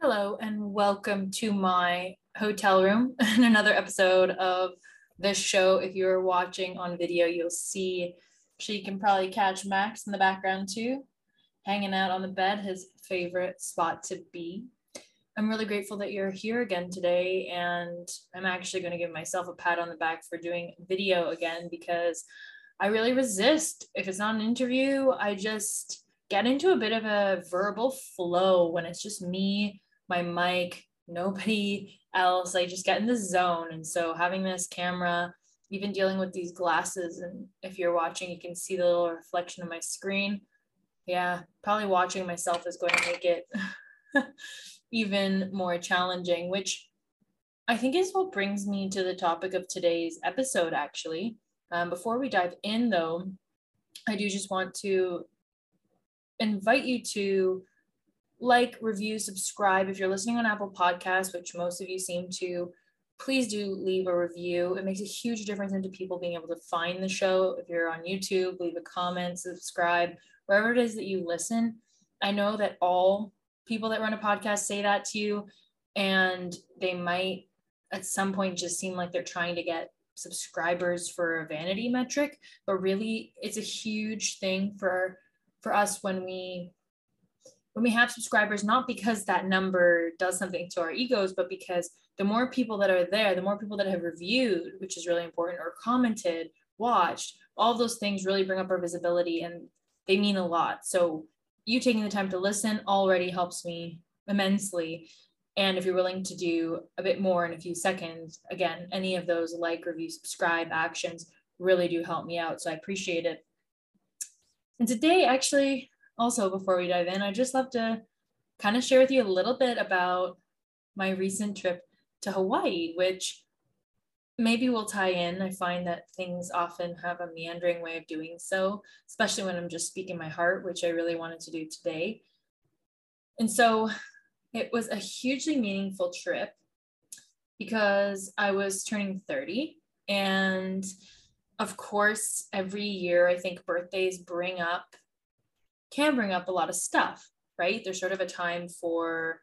Hello and welcome to my hotel room and another episode of this show. If you're watching on video, you'll see she can probably catch Max in the background too, hanging out on the bed, his favorite spot to be. I'm really grateful that you're here again today, and I'm actually going to give myself a pat on the back for doing video again because I really resist. If it's not an interview, I just get into a bit of a verbal flow when it's just me, my mic, nobody else. I just get in the zone. And so having this camera, even dealing with these glasses, and if you're watching, you can see the little reflection of my screen. Yeah, probably watching myself is going to make it even more challenging, which I think is what brings me to the topic of today's episode, actually. Before we dive in though, I do just want to invite you to like, review, subscribe. If you're listening on Apple Podcasts, which most of you seem to, please do leave a review. It makes a huge difference into people being able to find the show. If you're on YouTube, leave a comment, subscribe, wherever it is that you listen. I know that all people that run a podcast say that to you, and they might at some point just seem like they're trying to get subscribers for a vanity metric, but really it's a huge thing for us when we have subscribers, not because that number does something to our egos, but because the more people that are there, the more people that have reviewed, which is really important, or commented, watched, all of those things really bring up our visibility and they mean a lot. So you taking the time to listen already helps me immensely. And if you're willing to do a bit more in a few seconds, again, any of those like, review, subscribe actions really do help me out. So I appreciate it. And today, actually, also before we dive in, I'd just love to kind of share with you a little bit about my recent trip to Hawaii, which maybe will tie in. I find that things often have a meandering way of doing so, especially when I'm just speaking my heart, which I really wanted to do today. And so it was a hugely meaningful trip because I was turning 30, and of course, every year, I think birthdays can bring up a lot of stuff, right? There's sort of a time for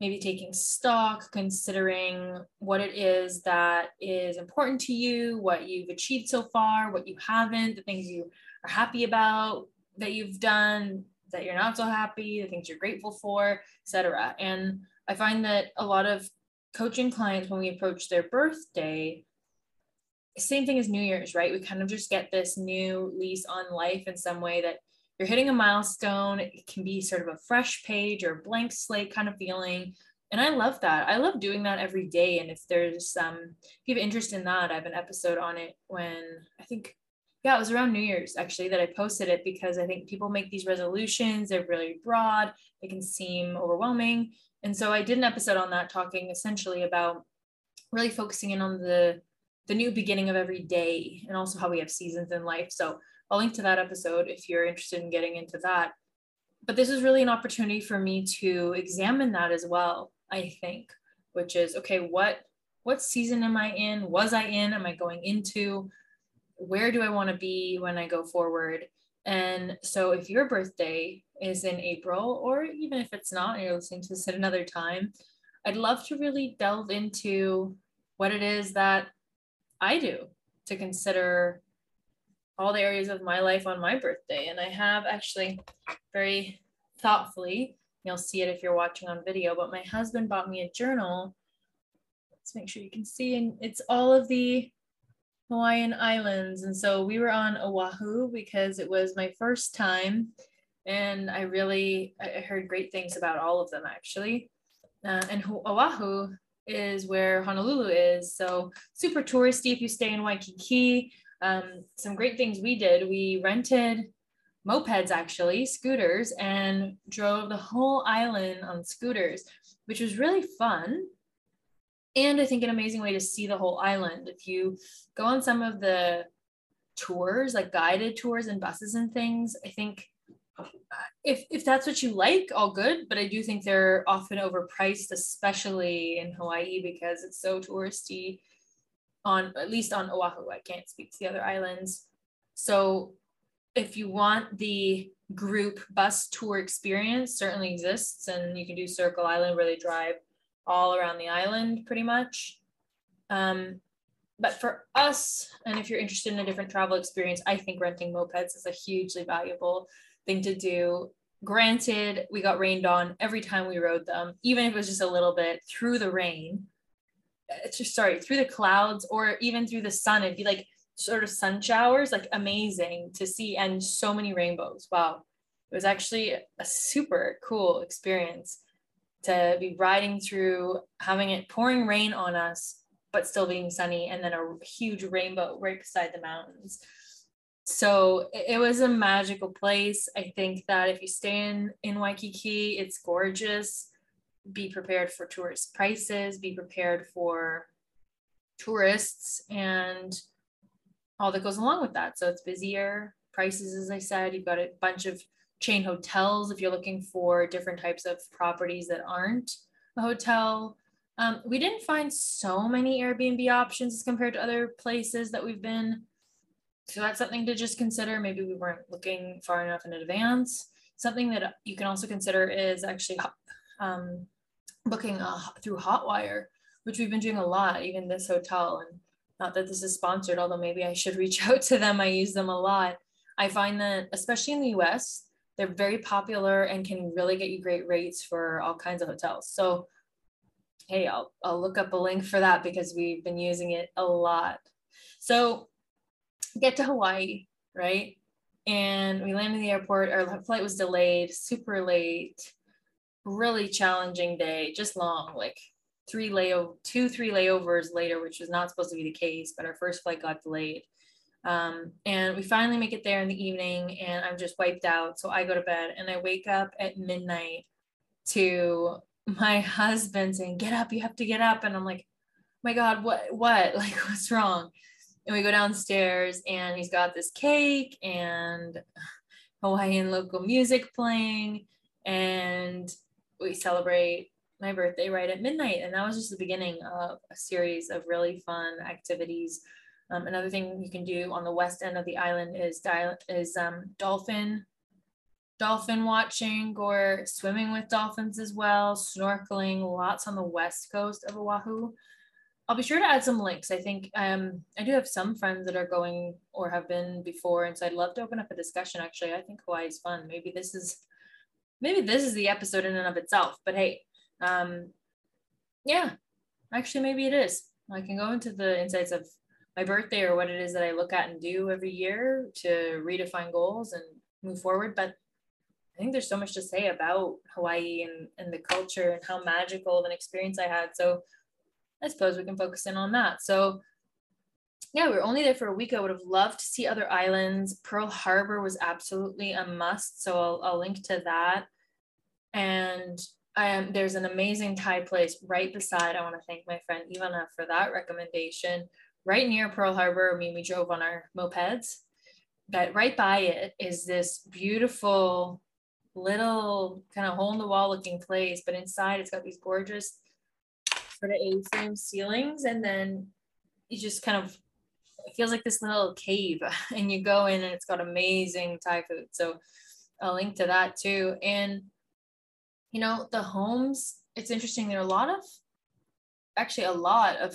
maybe taking stock, considering what it is that is important to you, what you've achieved so far, what you haven't, the things you are happy about that you've done, that you're not so happy, the things you're grateful for, etc. And I find that a lot of coaching clients, when we approach their birthday, same thing as New Year's, right? We kind of just get this new lease on life in some way that you're hitting a milestone. It can be sort of a fresh page or blank slate kind of feeling. And I love that. I love doing that every day. And if there's if you have interest in that, I have an episode on it when I think, yeah, it was around New Year's actually that I posted it, because I think people make these resolutions. They're really broad. They can seem overwhelming. And so I did an episode on that, talking essentially about really focusing in on the new beginning of every day, and also how we have seasons in life. So I'll link to that episode if you're interested in getting into that. But this is really an opportunity for me to examine that as well, I think, which is, okay, what season am I in? Was I in? Am I going into? Where do I want to be when I go forward? And so if your birthday is in April, or even if it's not, and you're listening to this at another time, I'd love to really delve into what it is that I do to consider all the areas of my life on my birthday. And I have actually very thoughtfully, you'll see it if you're watching on video, but my husband bought me a journal. Let's make sure you can see. And it's all of the Hawaiian islands. And so we were on Oahu because it was my first time. And I heard great things about all of them actually. And Oahu is where Honolulu is. So super touristy if you stay in Waikiki. Some great things we did. We rented mopeds, actually, scooters, and drove the whole island on scooters, which was really fun. And I think an amazing way to see the whole island. If you go on some of the tours, like guided tours and buses and things, I think if that's what you like, all good, but I do think they're often overpriced, especially in Hawaii, because it's so touristy at least on Oahu. I can't speak to the other islands. So if you want the group bus tour experience certainly exists, and you can do Circle Island where they drive all around the island pretty much. But for us, and if you're interested in a different travel experience, I think renting mopeds is a hugely valuable thing to do. Granted, we got rained on every time we rode them, even if it was just a little bit through the rain, through the clouds, or even through the sun. It'd be like sort of sun showers, like amazing to see, and so many rainbows. Wow. It was actually a super cool experience to be riding through, having it pouring rain on us, but still being sunny, and then a huge rainbow right beside the mountains. So it was a magical place. I think that if you stay in Waikiki, it's gorgeous. Be prepared for tourist prices, be prepared for tourists and all that goes along with that. So it's busier prices, as I said. You've got a bunch of chain hotels if you're looking for different types of properties that aren't a hotel. We didn't find so many Airbnb options as compared to other places that we've been. So that's something to just consider. Maybe we weren't looking far enough in advance. Something that you can also consider is actually booking through Hotwire, which we've been doing a lot, even this hotel. And not that this is sponsored, although maybe I should reach out to them. I use them a lot. I find that, especially in the US, they're very popular and can really get you great rates for all kinds of hotels. So, hey, I'll look up a link for that because we've been using it a lot. So, get to Hawaii, right? And we landed in the airport. Our flight was delayed, super late, really challenging day, just long, like two, three layovers later, which was not supposed to be the case, but our first flight got delayed. And we finally make it there in the evening, and I'm just wiped out. So I go to bed and I wake up at midnight to my husband saying, "Get up, you have to get up." And I'm like, "My God, what, like, what's wrong?" And we go downstairs and he's got this cake and Hawaiian local music playing, and we celebrate my birthday right at midnight. And that was just the beginning of a series of really fun activities. Another thing you can do on the west end of the island is dolphin watching or swimming with dolphins as well, snorkeling, lots on the west coast of Oahu. I'll be sure to add some links. I think I do have some friends that are going or have been before, and so I'd love to open up a discussion. Actually, I think Hawaii is fun. Maybe this is the episode in and of itself. But hey, yeah, actually maybe it is. I can go into the insights of my birthday or what it is that I look at and do every year to redefine goals and move forward. But I think there's so much to say about Hawaii and the culture and how magical of an experience I had. So I suppose we can focus in on that. So yeah, we were only there for a week. I would have loved to see other islands. Pearl Harbor was absolutely a must. So I'll link to that. And there's an amazing Thai place right beside. I want to thank my friend Ivana for that recommendation. Right near Pearl Harbor, I mean, we drove on our mopeds, but right by it is this beautiful little kind of hole in the wall looking place. But inside it's got these gorgeous sort of A-frame ceilings, and then you just kind of, it feels like this little cave, and you go in and it's got amazing Thai food. So I'll link to that too. And you know, the homes, it's interesting, there are a lot of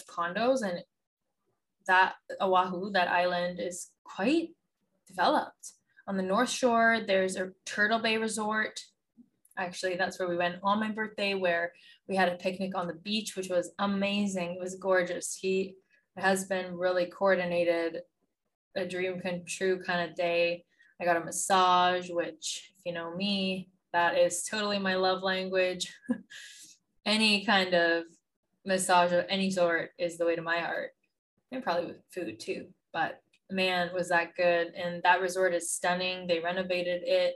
condos, and that Oahu, that island, is quite developed. On the North Shore, there's a Turtle Bay Resort. Actually, that's where we went on my birthday, where we had a picnic on the beach, which was amazing. It was gorgeous. My husband really coordinated a dream come true kind of day. I got a massage, which, if you know me, that is totally my love language. Any kind of massage of any sort is the way to my heart. And probably with food too, but man, was that good. And that resort is stunning. They renovated it.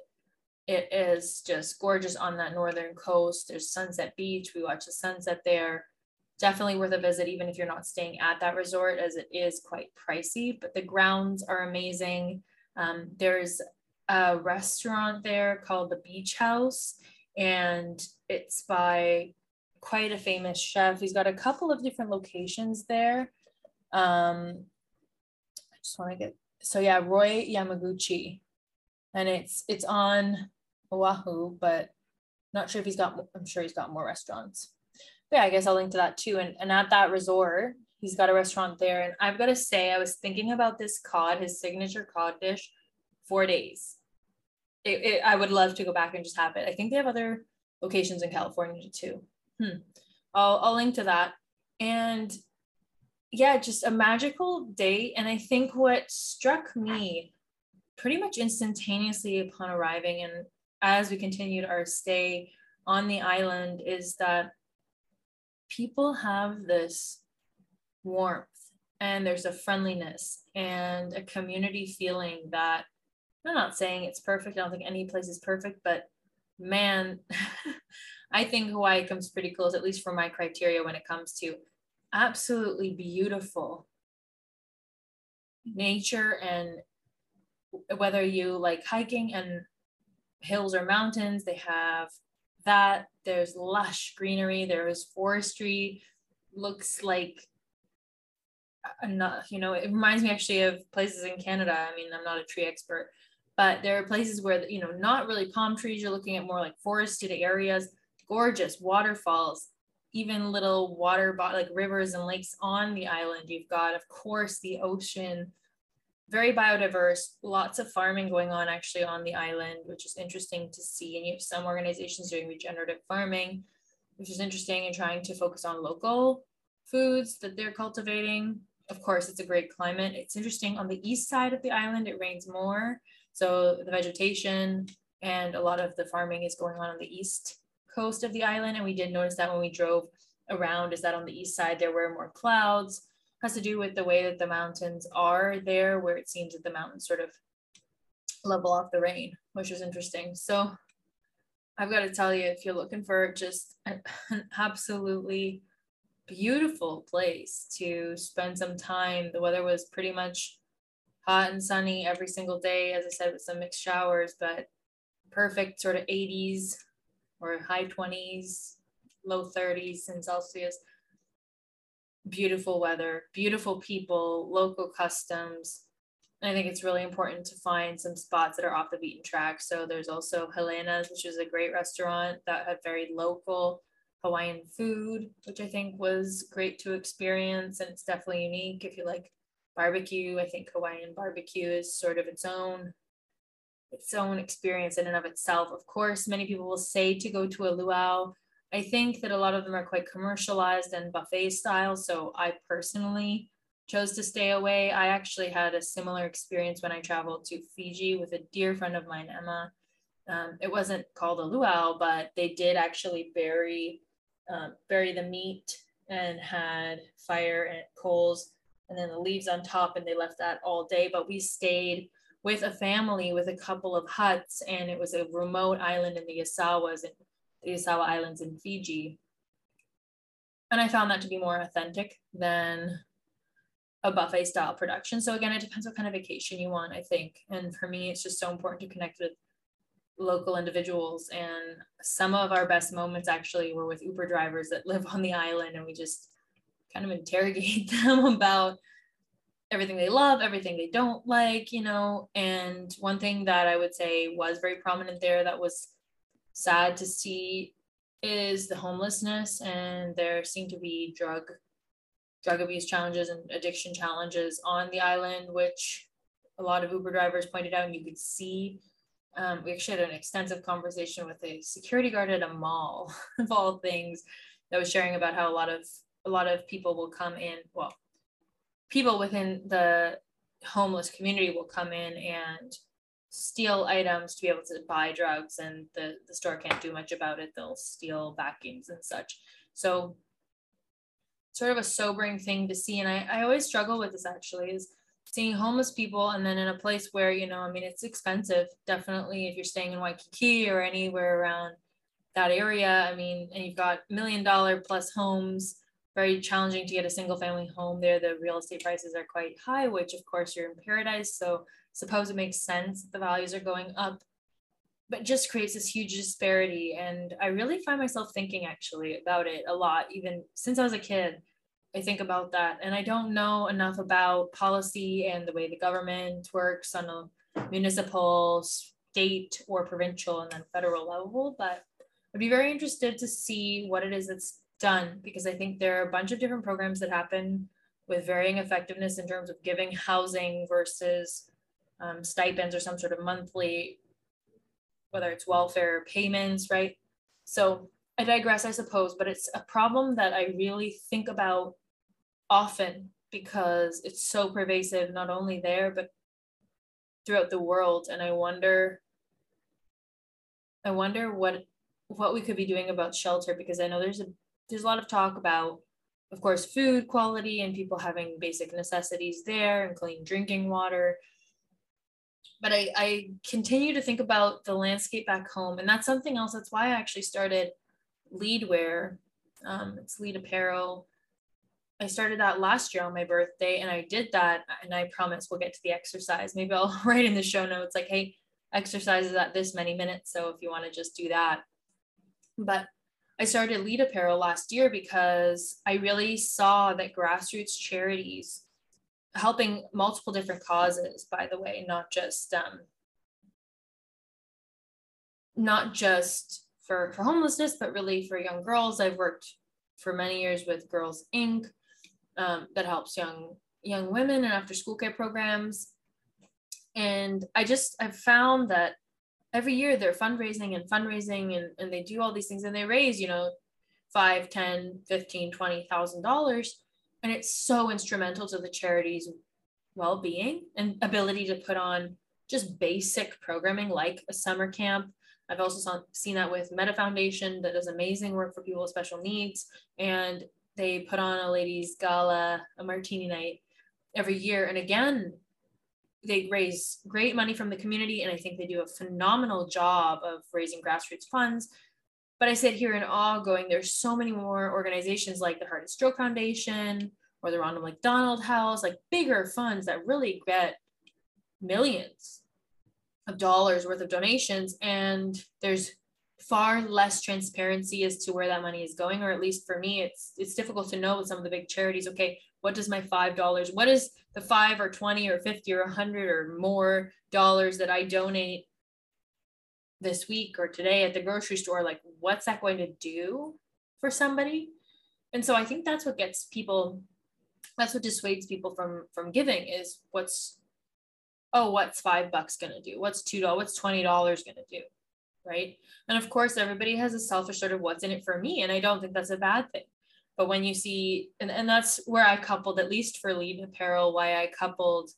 It is just gorgeous on that northern coast. There's Sunset Beach. We watched the sunset there. Definitely worth a visit, even if you're not staying at that resort, as it is quite pricey, but the grounds are amazing. There's a restaurant there called The Beach House, and it's by quite a famous chef. He's got a couple of different locations there. Roy Yamaguchi. and it's on Oahu, but not sure if he's got, I'm sure he's got more restaurants. But yeah, I guess I'll link to that too. And at that resort, he's got a restaurant there. And I've got to say, I was thinking about this cod, his signature cod dish, 4 days. I would love to go back and just have it. I think they have other locations in California too. I'll link to that. And yeah, just a magical day. And I think what struck me pretty much instantaneously upon arriving and as we continued our stay on the island is that people have this warmth and there's a friendliness and a community feeling that, I'm not saying it's perfect, I don't think any place is perfect, but man, I think Hawaii comes pretty close, at least for my criteria, when it comes to absolutely beautiful nature. And whether you like hiking and hills or mountains, they have that. There's lush greenery, there is forestry, looks like enough, you know, it reminds me actually of places in Canada. I mean, I'm not a tree expert, but there are places where, you know, not really palm trees, you're looking at more like forested areas, gorgeous waterfalls, even little water, like rivers and lakes on the island. You've got, of course, the ocean, very biodiverse, lots of farming going on actually on the island, which is interesting to see. And you have some organizations doing regenerative farming, which is interesting, and trying to focus on local foods that they're cultivating. Of course, it's a great climate. It's interesting on the east side of the island, it rains more. So the vegetation and a lot of the farming is going on the east coast of the island. And we did notice that when we drove around, is that on the east side, there were more clouds. It has to do with the way that the mountains are there, where it seems that the mountains sort of level off the rain, which is interesting. So I've got to tell you, if you're looking for just an absolutely beautiful place to spend some time. The weather was pretty much hot and sunny every single day, as I said, with some mixed showers, but perfect sort of 80s or high 20s, low 30s in Celsius. Beautiful weather, beautiful people, local customs. And I think it's really important to find some spots that are off the beaten track. So there's also Helena's, which is a great restaurant that had very local Hawaiian food, which I think was great to experience. And it's definitely unique. If you like barbecue, I think Hawaiian barbecue is sort of its own experience in and of itself. Of course, many people will say to go to a luau. I think that a lot of them are quite commercialized and buffet style. So I personally chose to stay away. I actually had a similar experience when I traveled to Fiji with a dear friend of mine, Emma. It wasn't called a luau, but they did actually bury the meat and had fire and coals and then the leaves on top, and they left that all day. But we stayed with a family with a couple of huts, and it was a remote island in the Yasawa Islands in Fiji. And I found that to be more authentic than a buffet style production. So again, it depends what kind of vacation you want, I think. And for me, it's just so important to connect with local individuals, and some of our best moments actually were with Uber drivers that live on the island, and we just kind of interrogate them about everything they love, everything they don't like, you know. And one thing that I would say was very prominent there that was sad to see is the homelessness, and there seem to be drug abuse challenges and addiction challenges on the island, which a lot of Uber drivers pointed out, and you could see. We actually had an extensive conversation with a security guard at a mall, of all things, that was sharing about how a lot of people will come in. Well, people within the homeless community will come in and steal items to be able to buy drugs, and the store can't do much about it. They'll steal vacuums and such. So sort of a sobering thing to see. And I always struggle with this actually, is seeing homeless people, and then in a place where, you know, I mean, it's expensive, definitely, if you're staying in Waikiki or anywhere around that area. I mean, and you've got $1 million plus homes, very challenging to get a single family home there. The real estate prices are quite high, which of course you're in paradise, so suppose it makes sense that the values are going up, but just creates this huge disparity. And I really find myself thinking actually about it a lot, even since I was a kid. I think about that, and I don't know enough about policy and the way the government works on a municipal, state or provincial and then federal level, but I'd be very interested to see what it is that's done, because I think there are a bunch of different programs that happen with varying effectiveness in terms of giving housing versus stipends or some sort of monthly, whether it's welfare payments, right? So I digress, I suppose, but it's a problem that I really think about often because it's so pervasive, not only there, but throughout the world. And I wonder what we could be doing about shelter, because I know there's a lot of talk about, of course, food quality and people having basic necessities there and clean drinking water. But I continue to think about the landscape back home. And that's something else. That's why I actually started Leadwear. It's Lead Apparel. I started that last year on my birthday, and I did that. And I promise we'll get to the exercise. Maybe I'll write in the show notes like, hey, exercise is at this many minutes. So if you want to just do that. But I started Lead Apparel last year because I really saw that grassroots charities helping multiple different causes, by the way, not just for homelessness, but really for young girls. I've worked for many years with Girls Inc. That helps young women and after school care programs. And I've found that every year they're fundraising and they do all these things and they raise, $5, $10, $15, $20,000. And it's so instrumental to the charity's well-being and ability to put on just basic programming like a summer camp. I've also seen that with Metta Foundation that does amazing work for people with special needs. And they put on a ladies' gala, a martini night every year. And again, they raise great money from the community. And I think they do a phenomenal job of raising grassroots funds. But I sit here in awe going, there's so many more organizations like the Heart and Stroke Foundation or the Ronald McDonald House, like bigger funds that really get millions of dollars worth of donations. And there's far less transparency as to where that money is going, or at least for me, it's difficult to know with some of the big charities. Okay, what does my $5, what is the $5 or $20 or $50 or $100 or more dollars that I donate this week or today at the grocery store, like what's that going to do for somebody? And so I think that's what gets people, that's what dissuades people from giving is what's $5 going to do? What's $2, what's $20 going to do? Right. And of course, everybody has a selfish sort of what's in it for me. And I don't think that's a bad thing, but when you see, and that's where I coupled, at least for Lead Apparel, why I coupled,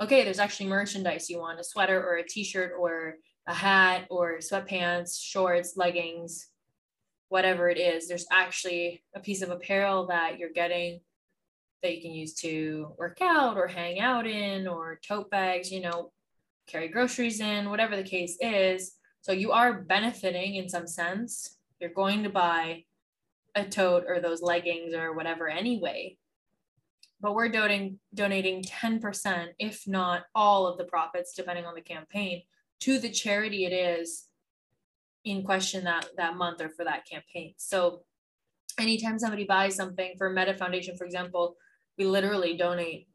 okay, there's actually merchandise you want, a sweater or a t-shirt or a hat or sweatpants, shorts, leggings, whatever it is, there's actually a piece of apparel that you're getting that you can use to work out or hang out in, or tote bags, carry groceries in, whatever the case is. So you are benefiting in some sense. You're going to buy a tote or those leggings or whatever anyway, but we're donating 10%, if not all of the profits, depending on the campaign, to the charity it is in question that month or for that campaign. So anytime somebody buys something for Metta Foundation, for example, we literally donate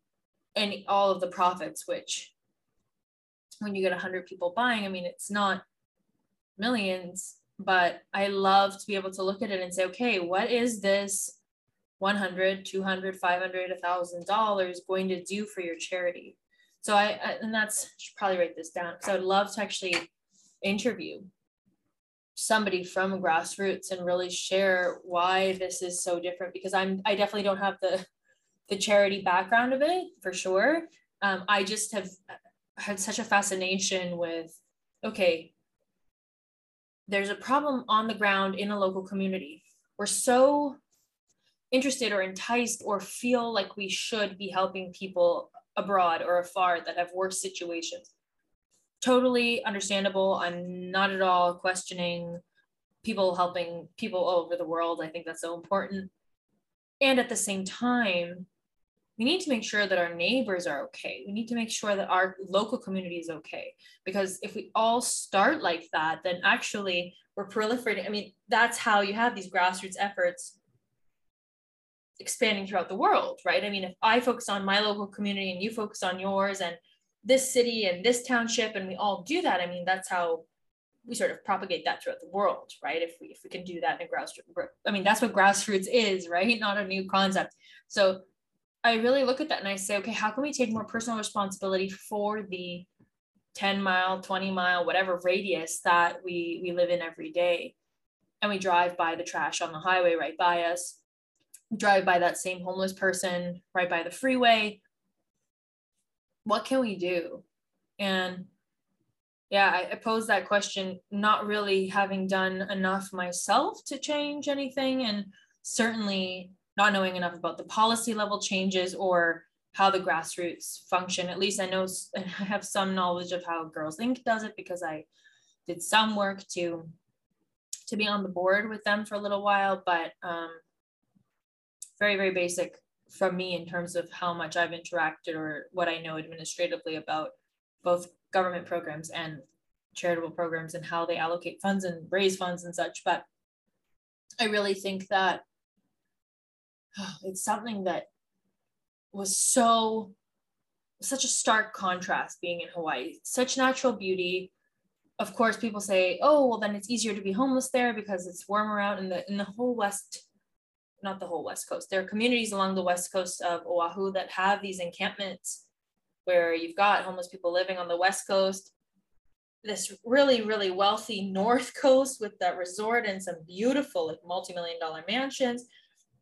all of the profits, which when you get 100 people buying, I mean, it's not millions, but I love to be able to look at it and say, okay, what is this $100, $200, $500, $1,000 going to do for your charity? So I should probably write this down. So I'd love to actually interview somebody from grassroots and really share why this is so different, because I definitely don't have the charity background of it for sure. I just have had such a fascination with, okay, there's a problem on the ground in a local community. We're so interested or enticed or feel like we should be helping people abroad or afar that have worse situations. Totally understandable. I'm not at all questioning people helping people all over the world. I think that's so important. And at the same time, we need to make sure that our neighbors are okay. We need to make sure that our local community is okay. Because if we all start like that, then actually we're proliferating. I mean, that's how you have these grassroots efforts expanding throughout the world, right? I mean, if I focus on my local community and you focus on yours and this city and this township, and we all do that. I mean, that's how we sort of propagate that throughout the world, right? If we can do that in a grassroots, I mean, that's what grassroots is, right? Not a new concept. So I really look at that and I say, okay, how can we take more personal responsibility for the 10 mile, 20 mile, whatever radius that we live in every day? And we drive by the trash on the highway right by us, drive by that same homeless person right by the freeway. What can we do? And yeah, I posed that question, not really having done enough myself to change anything, and certainly not knowing enough about the policy level changes or how the grassroots function. At least I know, and I have some knowledge of how Girls Inc. does it because I did some work to be on the board with them for a little while, but very, very basic from me in terms of how much I've interacted or what I know administratively about both government programs and charitable programs and how they allocate funds and raise funds and such. But I really think that it's something that was such a stark contrast being in Hawaii, such natural beauty. Of course, people say, oh, well, then it's easier to be homeless there because it's warmer out in the whole West, not the whole West Coast. There are communities along the West Coast of Oahu that have these encampments where you've got homeless people living on the West Coast, this really, really wealthy North Coast with that resort and some beautiful like multi-million-dollar mansions.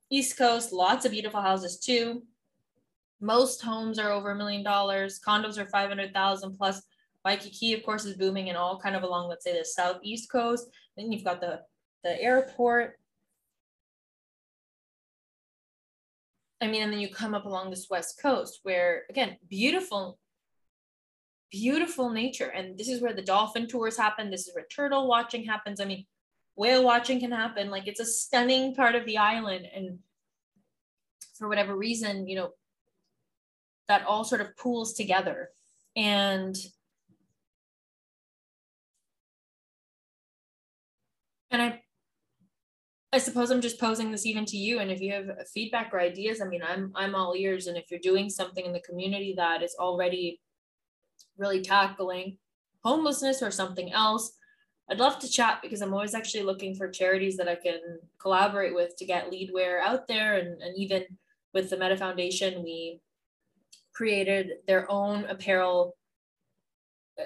East Coast, lots of beautiful houses too. Most homes are over $1 million. Condos are 500,000 plus. Waikiki, of course, is booming and all kind of along, let's say, the Southeast Coast. Then you've got the airport. I mean, and then you come up along this West Coast where, again, beautiful, beautiful nature. And this is where the dolphin tours happen. This is where turtle watching happens. I mean, whale watching can happen. Like, it's a stunning part of the island. And for whatever reason, you know, that all sort of pools together. And I suppose I'm just posing this even to you. And if you have feedback or ideas, I mean, I'm all ears. And if you're doing something in the community that is already really tackling homelessness or something else, I'd love to chat, because I'm always actually looking for charities that I can collaborate with to get leadwear out there. And even with the Metta Foundation, we created their own apparel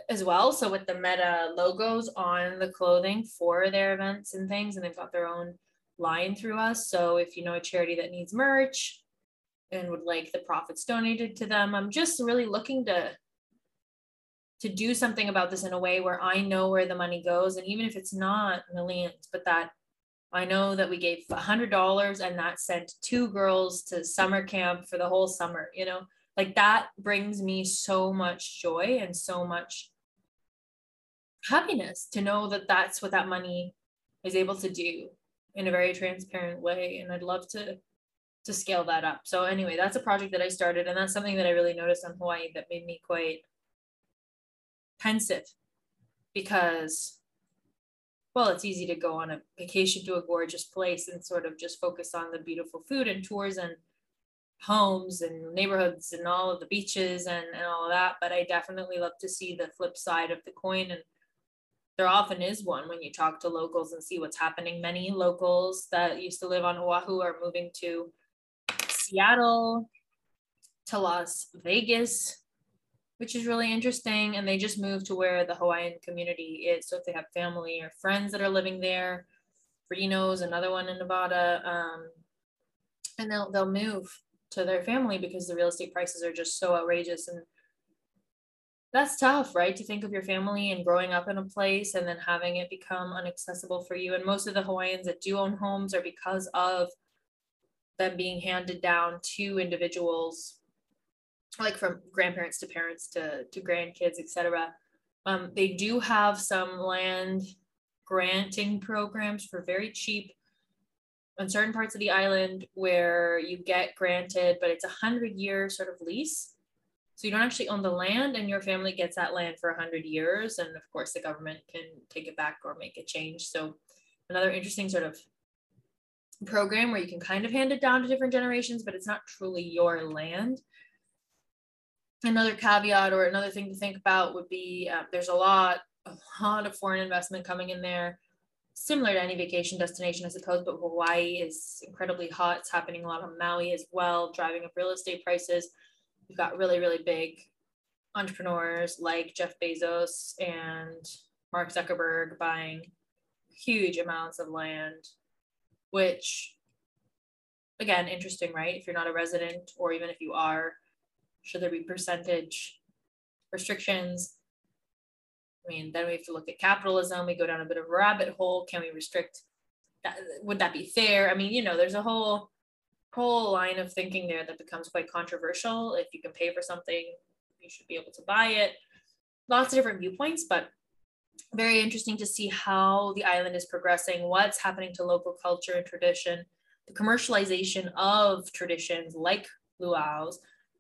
as well. So with the Metta logos on the clothing for their events and things, and they've got their own line through us. So if you know a charity that needs merch and would like the profits donated to them, I'm just really looking to do something about this in a way where I know where the money goes. And even if it's not millions, but that I know that we gave $100 and that sent 2 girls to summer camp for the whole summer, you know, like that brings me so much joy and so much happiness to know that that's what that money is able to do in a very transparent way. And I'd love to scale that up. So anyway, that's a project that I started, and that's something that I really noticed on Hawaii that made me quite pensive, because, well, it's easy to go on a vacation to a gorgeous place and sort of just focus on the beautiful food and tours and homes and neighborhoods and all of the beaches and all of that. But I definitely love to see the flip side of the coin, and there often is one when you talk to locals and see what's happening. Many locals that used to live on Oahu are moving to Seattle, to Las Vegas, which is really interesting. And they just moved to where the Hawaiian community is. So if they have family or friends that are living there, Reno's another one in Nevada, and they'll move to their family because the real estate prices are just so outrageous. And that's tough, right? To think of your family and growing up in a place and then having it become inaccessible for you. And most of the Hawaiians that do own homes are because of them being handed down to individuals, like from grandparents to parents to grandkids, etc. They do have some land granting programs for very cheap on certain parts of the island where you get granted, but it's a 100-year sort of lease. So you don't actually own the land, and your family gets that land for 100 years. And of course the government can take it back or make a change. So another interesting sort of program where you can kind of hand it down to different generations, but it's not truly your land. Another caveat or another thing to think about would be there's a lot of foreign investment coming in there, similar to any vacation destination, I suppose, but Hawaii is incredibly hot. It's happening a lot on Maui as well, driving up real estate prices. We've got really, really big entrepreneurs like Jeff Bezos and Mark Zuckerberg buying huge amounts of land, which, again, interesting, right? If you're not a resident, or even if you are, should there be percentage restrictions? I mean, then we have to look at capitalism. We go down a bit of a rabbit hole. Can we restrict that? Would that be fair? I mean, you know, there's a whole line of thinking there that becomes quite controversial. If you can pay for something, you should be able to buy it. Lots of different viewpoints, but very interesting to see how the island is progressing, what's happening to local culture and tradition, the commercialization of traditions like luau's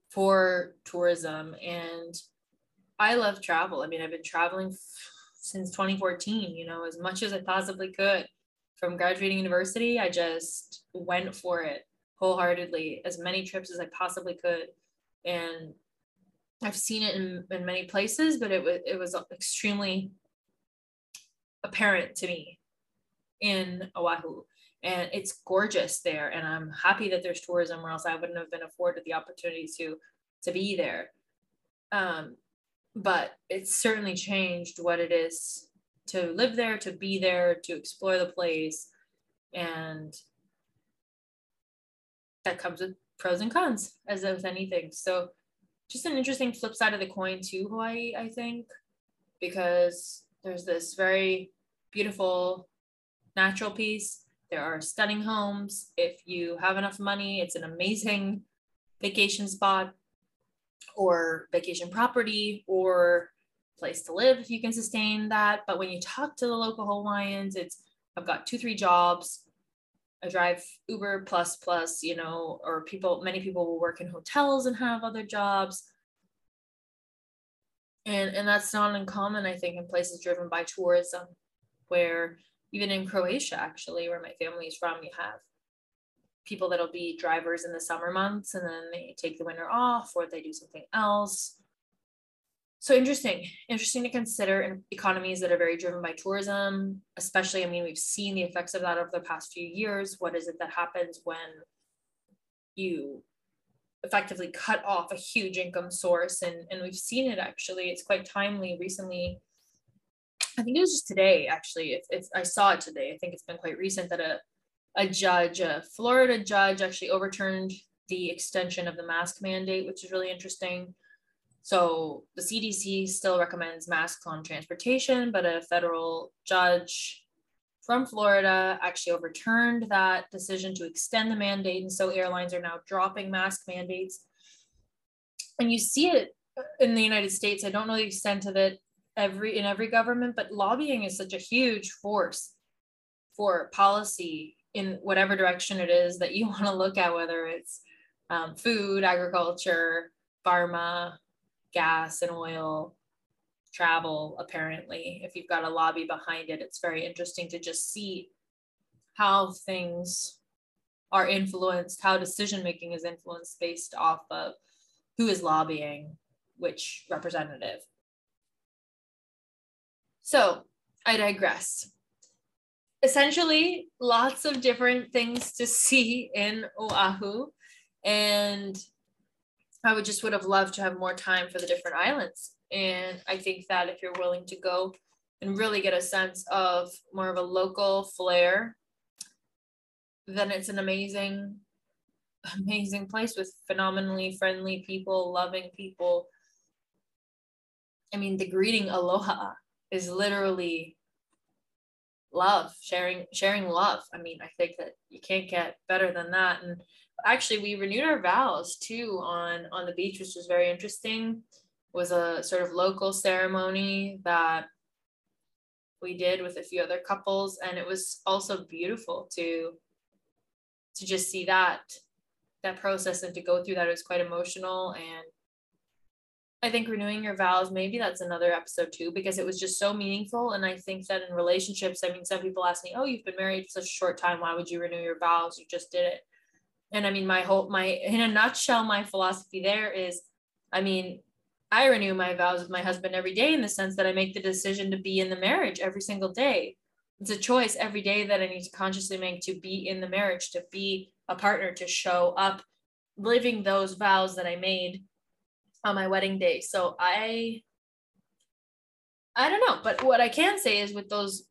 for tourism. And I love travel. I mean, I've been traveling since 2014, you know, as much as I possibly could. From graduating university, I just went for it wholeheartedly, as many trips as I possibly could. And I've seen it in many places, but it was extremely apparent to me in Oahu. And it's gorgeous there. And I'm happy that there's tourism, or else I wouldn't have been afforded the opportunity to be there. But it's certainly changed what it is to live there, to be there, to explore the place. And that comes with pros and cons, as with anything. So just an interesting flip side of the coin to Hawaii, I think, because there's this very beautiful natural piece. There are stunning homes. If you have enough money, it's an amazing vacation spot or vacation property or place to live if you can sustain that. But when you talk to the local Hawaiians, it's, I've got 2-3 jobs. I drive Uber plus, you know, or many people will work in hotels and have other jobs. And that's not uncommon, I think, in places driven by tourism, where even in Croatia, actually, where my family is from, you have people that'll be drivers in the summer months, and then they take the winter off, or they do something else. So interesting to consider in economies that are very driven by tourism, especially, I mean, we've seen the effects of that over the past few years. What is it that happens when you effectively cut off a huge income source? And we've seen it, actually. It's quite timely recently. I think it was just today, actually. If I saw it today, I think it's been quite recent, that a Florida judge actually overturned the extension of the mask mandate, which is really interesting. So the CDC still recommends masks on transportation, but a federal judge from Florida actually overturned that decision to extend the mandate. And so airlines are now dropping mask mandates. And you see it in the United States. I don't know the extent of it in every government, but lobbying is such a huge force for policy in whatever direction it is that you want to look at, whether it's food, agriculture, pharma, gas and oil, travel. Apparently, if you've got a lobby behind it, it's very interesting to just see how things are influenced, how decision making is influenced based off of who is lobbying which representative. So I digress. Essentially, lots of different things to see in Oahu, and I would have loved to have more time for the different islands. And I think that if you're willing to go and really get a sense of more of a local flair, then it's an amazing, amazing place with phenomenally friendly people, loving people. I mean, the greeting aloha is literally love, sharing love. I mean, I think that you can't get better than that. And actually, we renewed our vows too on the beach, which was very interesting. It was a sort of local ceremony that we did with a few other couples, and it was also beautiful to just see that process and to go through that. It was quite emotional. And I think renewing your vows, maybe that's another episode too, because it was just so meaningful. And I think that in relationships, I mean, some people ask me, oh, you've been married such a short time, why would you renew your vows? You just did it. And I mean, in a nutshell, my philosophy there is, I mean, I renew my vows with my husband every day in the sense that I make the decision to be in the marriage every single day. It's a choice every day that I need to consciously make to be in the marriage, to be a partner, to show up, living those vows that I made on my wedding day. So I don't know, but what I can say is with those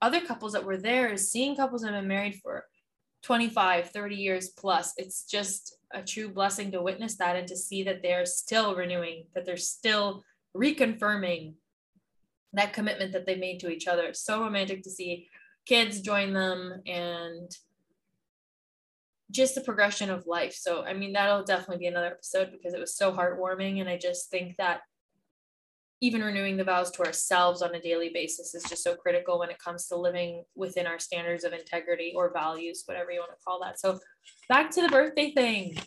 other couples that were there is seeing couples that have been married for 25, 30 years plus, it's just a true blessing to witness that and to see that they're still renewing, that they're still reconfirming that commitment that they made to each other. It's so romantic to see kids join them and just the progression of life. So, I mean, that'll definitely be another episode because it was so heartwarming. And I just think that even renewing the vows to ourselves on a daily basis is just so critical when it comes to living within our standards of integrity or values, whatever you want to call that. So back to the birthday thing.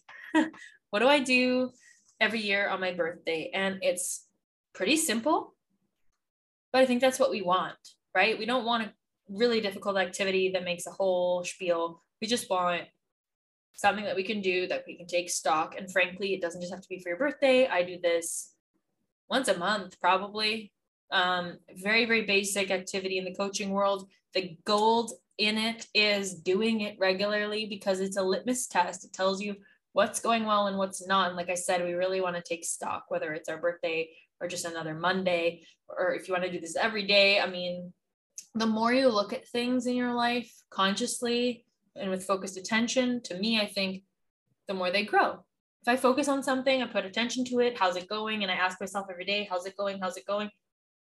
What do I do every year on my birthday? And it's pretty simple, but I think that's what we want, right? We don't want a really difficult activity that makes a whole spiel. We just want something that we can do, that we can take stock. And frankly, it doesn't just have to be for your birthday. I do this once a month, probably. Very, very basic activity in the coaching world. The gold in it is doing it regularly because it's a litmus test. It tells you what's going well and what's not. And like I said, we really want to take stock, whether it's our birthday or just another Monday, or if you want to do this every day. I mean, the more you look at things in your life consciously and with focused attention, to me, I think the more they grow. If I focus on something, I put attention to it, how's it going? And I ask myself every day, how's it going? How's it going?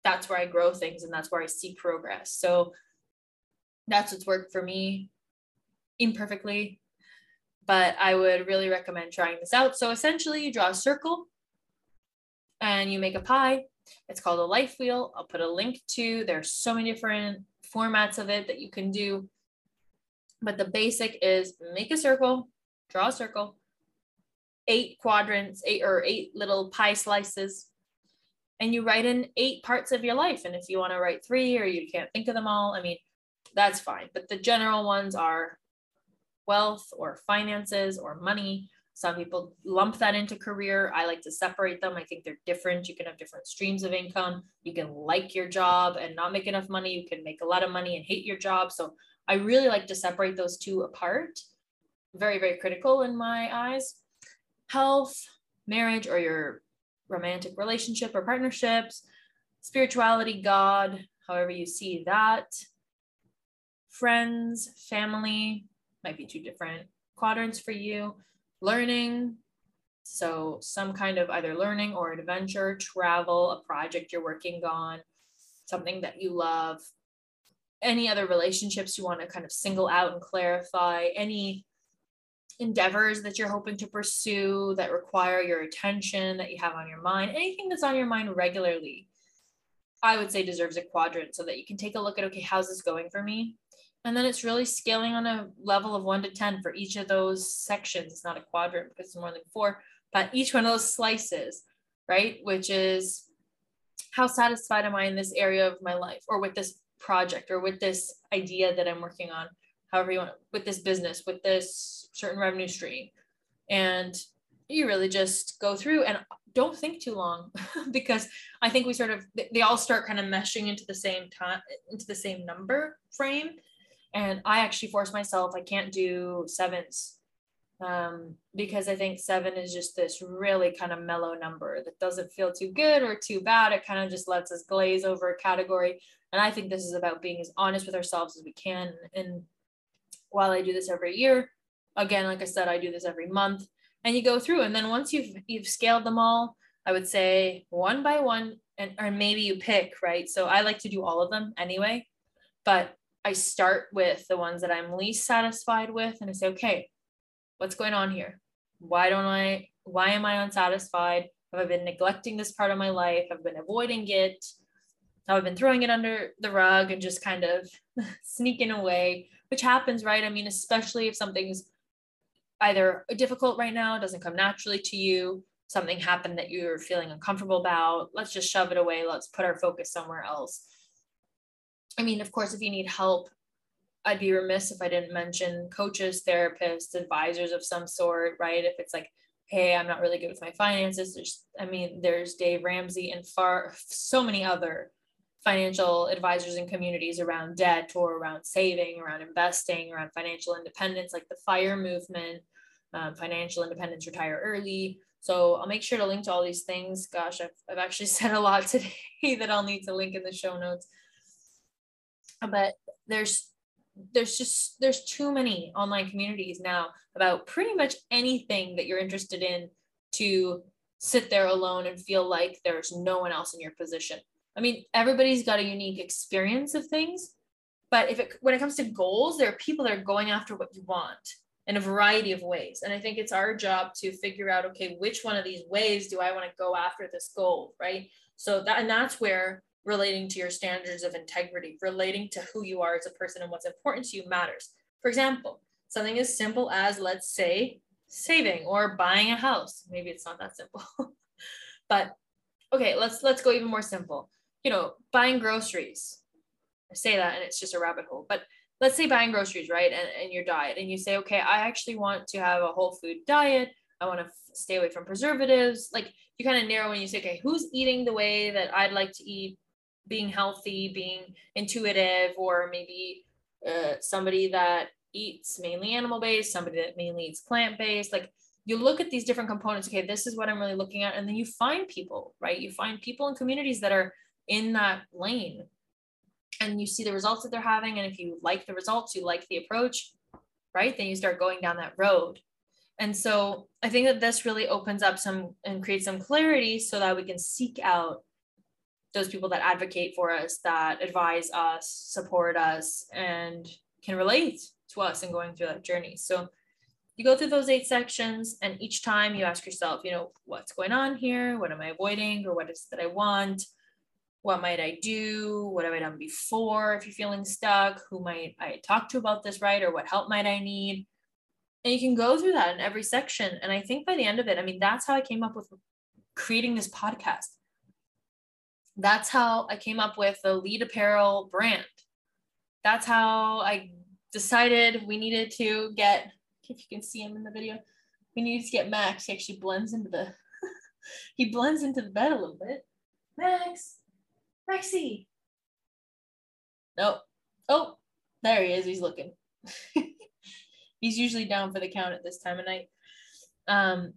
That's where I grow things and that's where I see progress. So that's what's worked for me imperfectly, but I would really recommend trying this out. So essentially you draw a circle and you make a pie. It's called a life wheel. I'll put a link to, there's so many different formats of it that you can do. But the basic is make a circle, draw a circle, 8 quadrants, 8 little pie slices, and you write in 8 parts of your life. And if you want to write 3 or you can't think of them all, I mean, that's fine. But the general ones are wealth or finances or money. Some people lump that into career. I like to separate them. I think they're different. You can have different streams of income. You can like your job and not make enough money. You can make a lot of money and hate your job. So I really like to separate those two apart. Very, very critical in my eyes. Health, marriage, or your romantic relationship or partnerships, spirituality, God, however you see that, friends, family, might be 2 different quadrants for you, learning, so some kind of either learning or adventure, travel, a project you're working on, something that you love, any other relationships you want to kind of single out and clarify, any endeavors that you're hoping to pursue that require your attention, that you have on your mind, anything that's on your mind regularly, I would say deserves a quadrant so that you can take a look at, okay, how's this going for me? And then it's really scaling on a level of 1 to 10 for each of those sections. It's not a quadrant because it's more than 4, but each one of those slices, right? Which is how satisfied am I in this area of my life or with this project or with this idea that I'm working on, however you want, with this business, with this certain revenue stream. And you really just go through and don't think too long because I think we sort of, they all start kind of meshing into the same time, into the same number frame. And I actually force myself, I can't do 7s because I think 7 is just this really kind of mellow number that doesn't feel too good or too bad. It kind of just lets us glaze over a category. And I think this is about being as honest with ourselves as we can. And while I do this every year, again, like I said, I do this every month, and you go through. And then once you've scaled them all, I would say one by one, and or maybe you pick, right? So I like to do all of them anyway, but I start with the ones that I'm least satisfied with. And I say, okay, what's going on here? Why am I unsatisfied? Have I been neglecting this part of my life? I've been avoiding it. I've been throwing it under the rug and just kind of sneaking away, which happens, right? I mean, especially if something's either difficult right now, doesn't come naturally to you, something happened that you're feeling uncomfortable about, let's just shove it away. Let's put our focus somewhere else. I mean, of course, if you need help, I'd be remiss if I didn't mention coaches, therapists, advisors of some sort, right? If it's like, hey, I'm not really good with my finances. There's Dave Ramsey and so many other financial advisors and communities around debt or around saving, around investing, around financial independence, like the FIRE movement, financial independence, retire early. So I'll make sure to link to all these things. Gosh, I've actually said a lot today that I'll need to link in the show notes. But there's too many online communities now about pretty much anything that you're interested in to sit there alone and feel like there's no one else in your position. I mean, everybody's got a unique experience of things, but when it comes to goals, there are people that are going after what you want in a variety of ways. And I think it's our job to figure out, okay, which one of these ways do I want to go after this goal, right? So that's where relating to your standards of integrity, relating to who you are as a person and what's important to you matters. For example, something as simple as, let's say, saving or buying a house. Maybe it's not that simple, but okay, let's go even more simple. You know, buying groceries. I say that and it's just a rabbit hole, but let's say buying groceries, right? And your diet, and you say, okay, I actually want to have a whole food diet. I want to stay away from preservatives. Like, you kind of narrow and you say, okay, who's eating the way that I'd like to eat? Being healthy, being intuitive, or maybe somebody that eats mainly animal-based, somebody that mainly eats plant-based. Like, you look at these different components. Okay, this is what I'm really looking at. And then you find people, right? You find people in communities that are in that lane, and you see the results that they're having. And if you like the results, you like the approach, right? Then you start going down that road. And so I think that this really opens up some and creates some clarity so that we can seek out those people that advocate for us, that advise us, support us, and can relate to us in going through that journey. So you go through those 8 sections, and each time you ask yourself, you know, what's going on here? What am I avoiding? Or what is it that I want? What might I do? What have I done before? If you're feeling stuck, who might I talk to about this, right? Or what help might I need? And you can go through that in every section. And I think by the end of it, that's how I came up with creating this podcast. That's how I came up with the Lead Apparel brand. That's how I decided we needed to get, if you can see him in the video, we needed to get Max. He actually blends into the bed a little bit. Max, Maxie. Nope. Oh, there he is. He's looking. He's usually down for the count at this time of night.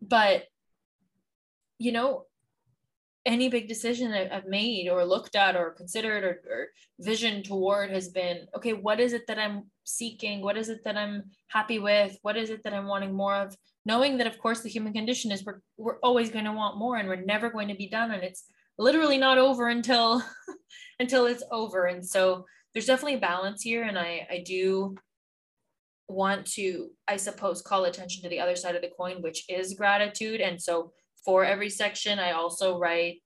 But, you know, any big decision I've made or looked at or considered or vision toward has been, okay, what is it that I'm seeking? What is it that I'm happy with? What is it that I'm wanting more of? Knowing that, of course, the human condition is we're always going to want more, and we're never going to be done. And it's literally not over until it's over. And so there's definitely a balance here. And I do want to, I suppose, call attention to the other side of the coin, which is gratitude. And so for every section, I also write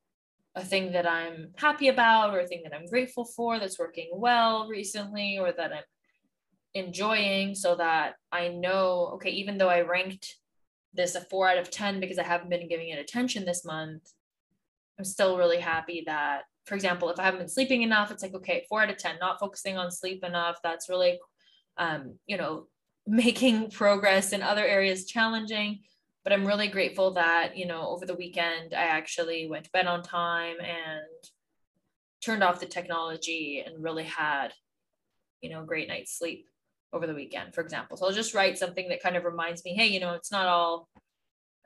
a thing that I'm happy about, or a thing that I'm grateful for that's working well recently, or that I'm enjoying, so that I know, okay, even though I ranked this a 4 out of 10 because I haven't been giving it attention this month, I'm still really happy that, for example, if I haven't been sleeping enough, it's like, okay, 4 out of 10, not focusing on sleep enough. That's really, making progress in other areas challenging. But I'm really grateful that, over the weekend, I actually went to bed on time and turned off the technology and really had, a great night's sleep over the weekend, for example. So I'll just write something that kind of reminds me, hey, it's not all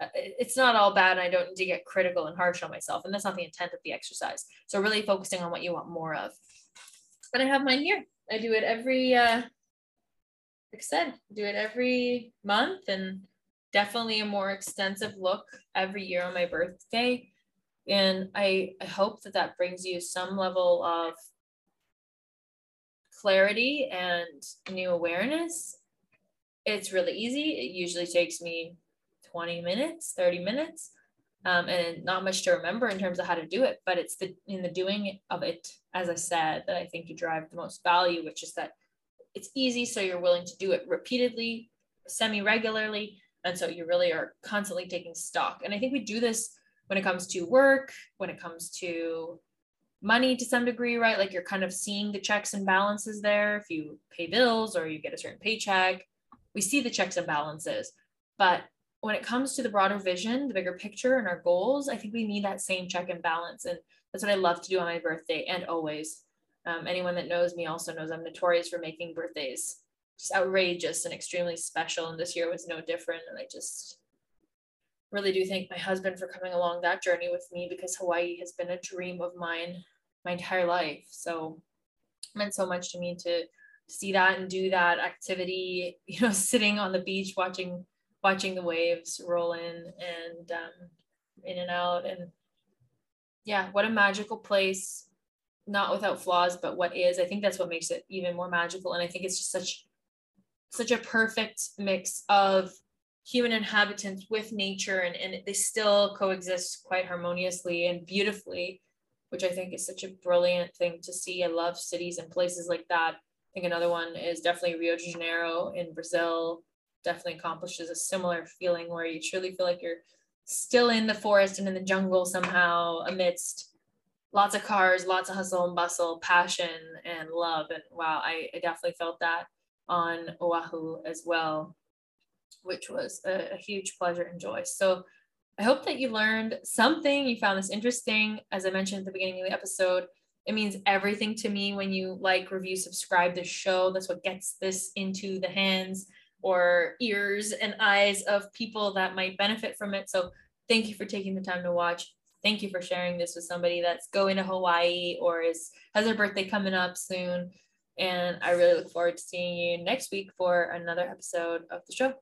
bad, and I don't need to get critical and harsh on myself. And that's not the intent of the exercise. So really focusing on what you want more of. And I have mine here. I do it every, like I said, do it every month, and definitely a more extensive look every year on my birthday. And I hope that brings you some level of clarity and new awareness. It's really easy. It usually takes me 20 minutes, 30 minutes, and not much to remember in terms of how to do it. But it's in the doing of it, as I said, that I think you derive the most value, which is that it's easy. So you're willing to do it repeatedly, semi-regularly. And so you really are constantly taking stock. And I think we do this when it comes to work, when it comes to money to some degree, right? Like, you're kind of seeing the checks and balances there. If you pay bills or you get a certain paycheck, we see the checks and balances, but when it comes to the broader vision, the bigger picture and our goals, I think we need that same check and balance. And that's what I love to do on my birthday and always. Anyone that knows me also knows I'm notorious for making birthdays just outrageous and extremely special. And this year was no different. And I just really do thank my husband for coming along that journey with me, because Hawaii has been a dream of mine my entire life. So it meant so much to me to see that and do that activity, you know, sitting on the beach, watching the waves roll in and in and out. And yeah, what a magical place, not without flaws, but what is. I think that's what makes it even more magical. And I think it's just such a perfect mix of human inhabitants with nature, and they still coexist quite harmoniously and beautifully, which I think is such a brilliant thing to see. I love cities and places like that. I think another one is definitely Rio de Janeiro in Brazil. Definitely accomplishes a similar feeling where you truly feel like you're still in the forest and in the jungle somehow, amidst lots of cars, lots of hustle and bustle, passion and love. And wow, I definitely felt that on Oahu as well, which was a huge pleasure and joy. So I hope that you learned something, you found this interesting. As I mentioned at the beginning of the episode, it means everything to me when you like, review, subscribe to the show. That's what gets this into the hands or ears and eyes of people that might benefit from it. So thank you for taking the time to watch. Thank you for sharing this with somebody that's going to Hawaii or has their birthday coming up soon. And I really look forward to seeing you next week for another episode of the show.